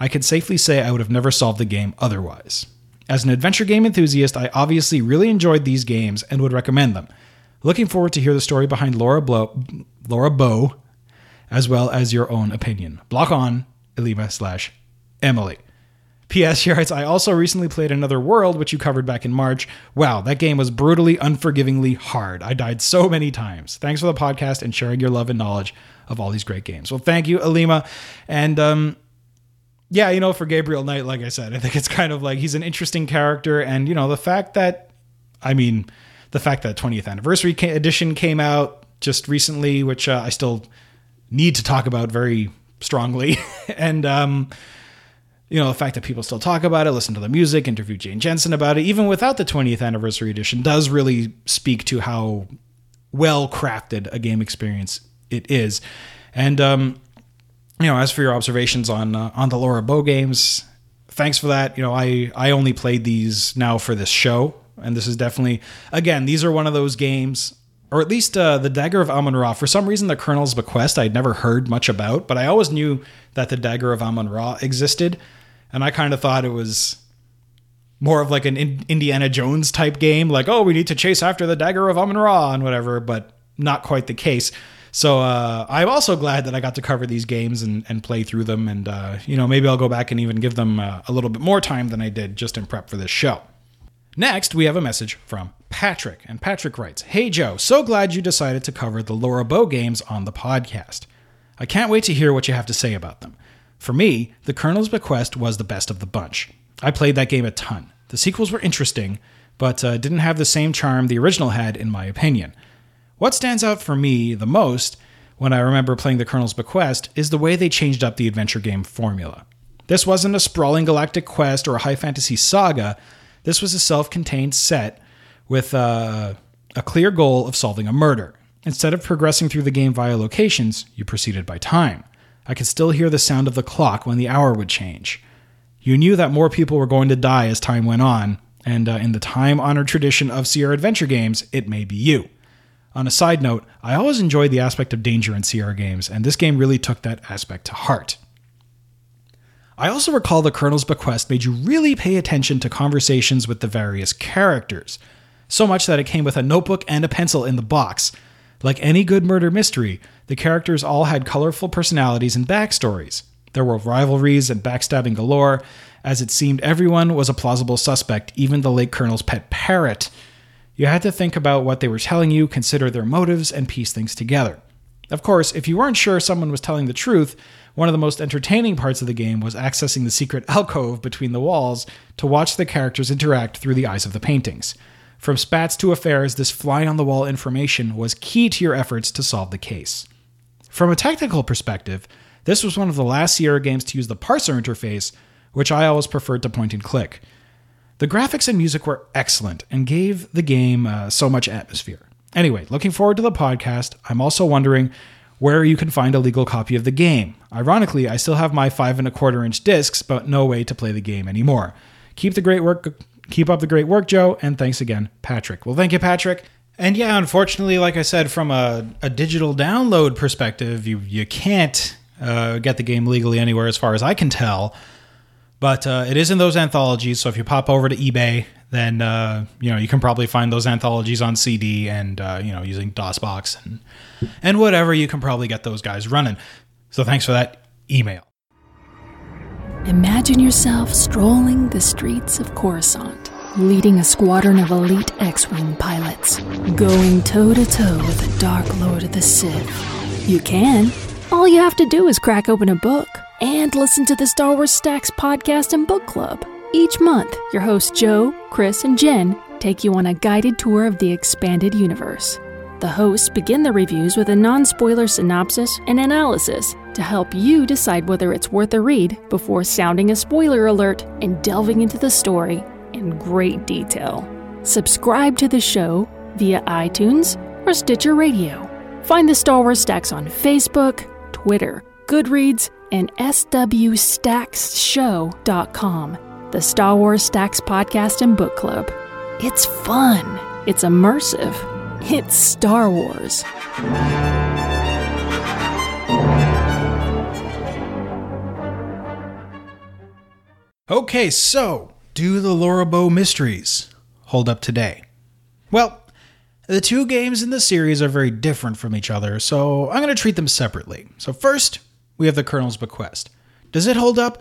I can safely say I would have never solved the game otherwise. As an adventure game enthusiast, I obviously really enjoyed these games and would recommend them. Looking forward to hear the story behind Laura Bow, as well as your own opinion. Block on, Ilyma/Emily. P.S. She writes, I also recently played Another World, which you covered back in March. Wow, that game was brutally, unforgivingly hard. I died so many times. Thanks for the podcast and sharing your love and knowledge of all these great games. Well, thank you, Ilyma. And for Gabriel Knight, like I said, I think it's kind of like he's an interesting character. And, the fact that 20th Anniversary Edition came out just recently, which I still need to talk about very strongly. And, the fact that people still talk about it, listen to the music, interview Jane Jensen about it, even without the 20th Anniversary Edition, does really speak to how well-crafted a game experience it is. And, as for your observations on the Laura Bow games, thanks for that. I only played these now for this show, and this is definitely, again, these are one of those games, or at least the Dagger of Amon Ra. For some reason, the Colonel's Bequest I'd never heard much about, but I always knew that the Dagger of Amon Ra existed. And I kind of thought it was more of like an Indiana Jones type game. Like, oh, we need to chase after the Dagger of Amon-Ra and whatever, but not quite the case. So I'm also glad that I got to cover these games and play through them. And, maybe I'll go back and even give them a little bit more time than I did just in prep for this show. Next, we have a message from Patrick. And Patrick writes, Hey, Joe, so glad you decided to cover the Laura Bow games on the podcast. I can't wait to hear what you have to say about them. For me, The Colonel's Bequest was the best of the bunch. I played that game a ton. The sequels were interesting, but didn't have the same charm the original had, in my opinion. What stands out for me the most when I remember playing The Colonel's Bequest is the way they changed up the adventure game formula. This wasn't a sprawling galactic quest or a high fantasy saga. This was a self-contained set with a clear goal of solving a murder. Instead of progressing through the game via locations, you proceeded by time. I could still hear the sound of the clock when the hour would change. You knew that more people were going to die as time went on, and in the time-honored tradition of Sierra adventure games, it may be you. On a side note, I always enjoyed the aspect of danger in Sierra games, and this game really took that aspect to heart. I also recall The Colonel's Bequest made you really pay attention to conversations with the various characters, so much that it came with a notebook and a pencil in the box. Like any good murder mystery, the characters all had colorful personalities and backstories. There were rivalries and backstabbing galore, as it seemed everyone was a plausible suspect, even the late Colonel's pet parrot. You had to think about what they were telling you, consider their motives, and piece things together. Of course, if you weren't sure someone was telling the truth, one of the most entertaining parts of the game was accessing the secret alcove between the walls to watch the characters interact through the eyes of the paintings. From spats to affairs, this fly-on-the-wall information was key to your efforts to solve the case. From a technical perspective, this was one of the last Sierra games to use the parser interface, which I always preferred to point and click. The graphics and music were excellent and gave the game so much atmosphere. Anyway, looking forward to the podcast. I'm also wondering where you can find a legal copy of the game. Ironically, I still have my 5 1/4 inch discs, but no way to play the game anymore. Keep up the great work, Joe, and thanks again, Patrick. Well, thank you, Patrick. And yeah, unfortunately, like I said, from a digital download perspective, you can't get the game legally anywhere as far as I can tell. But it is in those anthologies, so if you pop over to eBay, then you can probably find those anthologies on CD and using DOSBox and whatever, you can probably get those guys running. So thanks for that email. Imagine yourself strolling the streets of Coruscant, leading a squadron of elite X-Wing pilots, going toe-to-toe with the Dark Lord of the Sith. You can. All you have to do is crack open a book and listen to the Star Wars Stacks podcast and book club. Each month, your hosts Joe, Chris, and Jen take you on a guided tour of the expanded universe. The hosts begin the reviews with a non-spoiler synopsis and analysis to help you decide whether it's worth a read before sounding a spoiler alert and delving into the story in great detail. Subscribe to the show via iTunes or Stitcher Radio. Find the Star Wars Stacks on Facebook, Twitter, Goodreads, and swstacksshow.com, the Star Wars Stacks podcast and book club. It's fun. It's immersive. It's Star Wars. Okay, so do the Laura Bow mysteries hold up today? Well, the two games in the series are very different from each other, so I'm going to treat them separately. So first, we have The Colonel's Bequest. Does it hold up?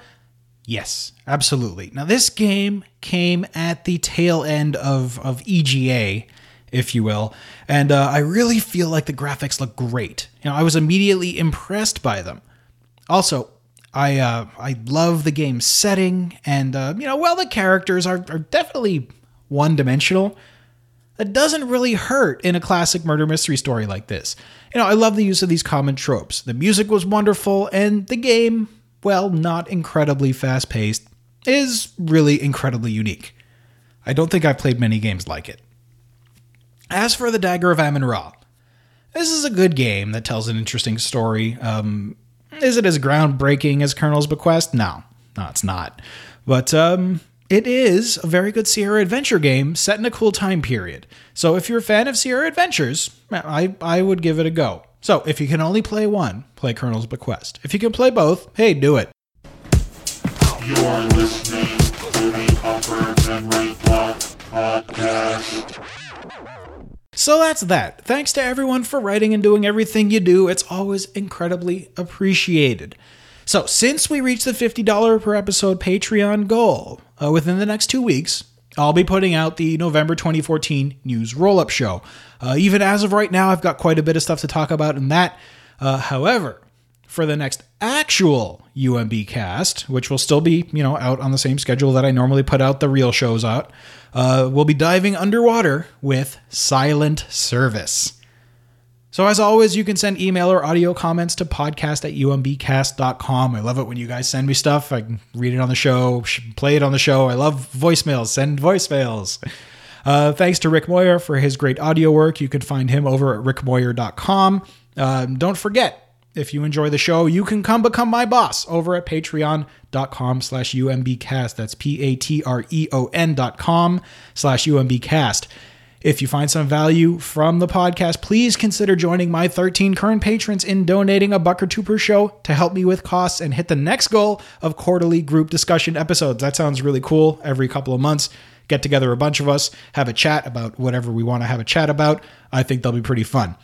Yes, absolutely. Now, this game came at the tail end of EGA, if you will, and I really feel like the graphics look great. You know, I was immediately impressed by them. Also, I love the game's setting, and the characters are definitely one-dimensional. That doesn't really hurt in a classic murder mystery story like this. You know, I love the use of these common tropes. The music was wonderful, and the game, well, not incredibly fast-paced, is really incredibly unique. I don't think I've played many games like it. As for The Dagger of Amon Ra, this is a good game that tells an interesting story. Is it as groundbreaking as Colonel's Bequest? No, it's not. But, it is a very good Sierra adventure game set in a cool time period. So if you're a fan of Sierra adventures, I would give it a go. So if you can only play one, play Colonel's Bequest. If you can play both, hey, do it. You are listening to the Upper Memory Block podcast. So that's that. Thanks to everyone for writing and doing everything you do. It's always incredibly appreciated. So since we reached the $50 per episode Patreon goal, within the next 2 weeks, I'll be putting out the November 2014 news roll-up show. Even as of right now, I've got quite a bit of stuff to talk about in that. However, for the next actual UMB cast, which will still be, out on the same schedule that I normally put out the real shows out, we'll be diving underwater with Silent Service. So as always, you can send email or audio comments to podcast@umbcast.com. I love it when you guys send me stuff. I can read it on the show, play it on the show. I love voicemails. Send voicemails. Thanks to Rick Moyer for his great audio work. You can find him over at rickmoyer.com. Don't forget, if you enjoy the show, you can come become my boss over at patreon.com/umbcast. That's patreon.com/umbcast. If you find some value from the podcast, please consider joining my 13 current patrons in donating $1 or $2 per show to help me with costs and hit the next goal of quarterly group discussion episodes. That sounds really cool. Every couple of months, get together a bunch of us, have a chat about whatever we want to have a chat about. I think they'll be pretty fun.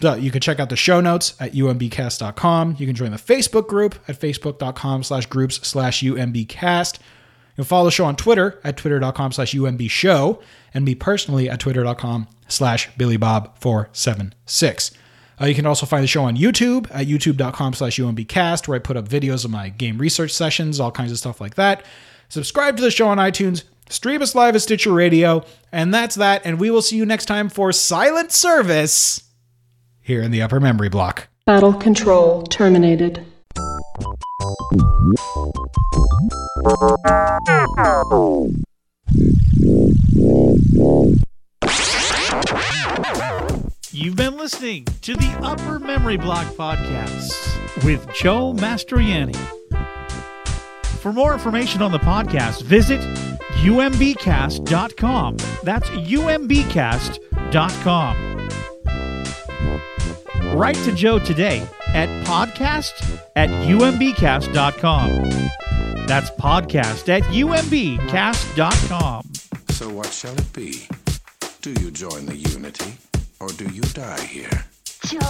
So you can check out the show notes at umbcast.com. You can join the Facebook group at facebook.com/groups/umbcast. You can follow the show on Twitter at twitter.com/umbshow and me personally at twitter.com/billybob476. You can also find the show on YouTube at youtube.com/umbcast, where I put up videos of my game research sessions, all kinds of stuff like that. Subscribe to the show on iTunes, stream us live at Stitcher Radio, and that's that. And we will see you next time for Silent Service here in the Upper Memory Block. Battle control terminated. You've been listening to the Upper Memory Block Podcast with Joe Mastroianni. For more information on the podcast, visit umbcast.com. That's umbcast.com. Write to Joe today at podcast@umbcast.com. That's podcast@umbcast.com. So what shall it be? Do you join the unity or do you die here? Join.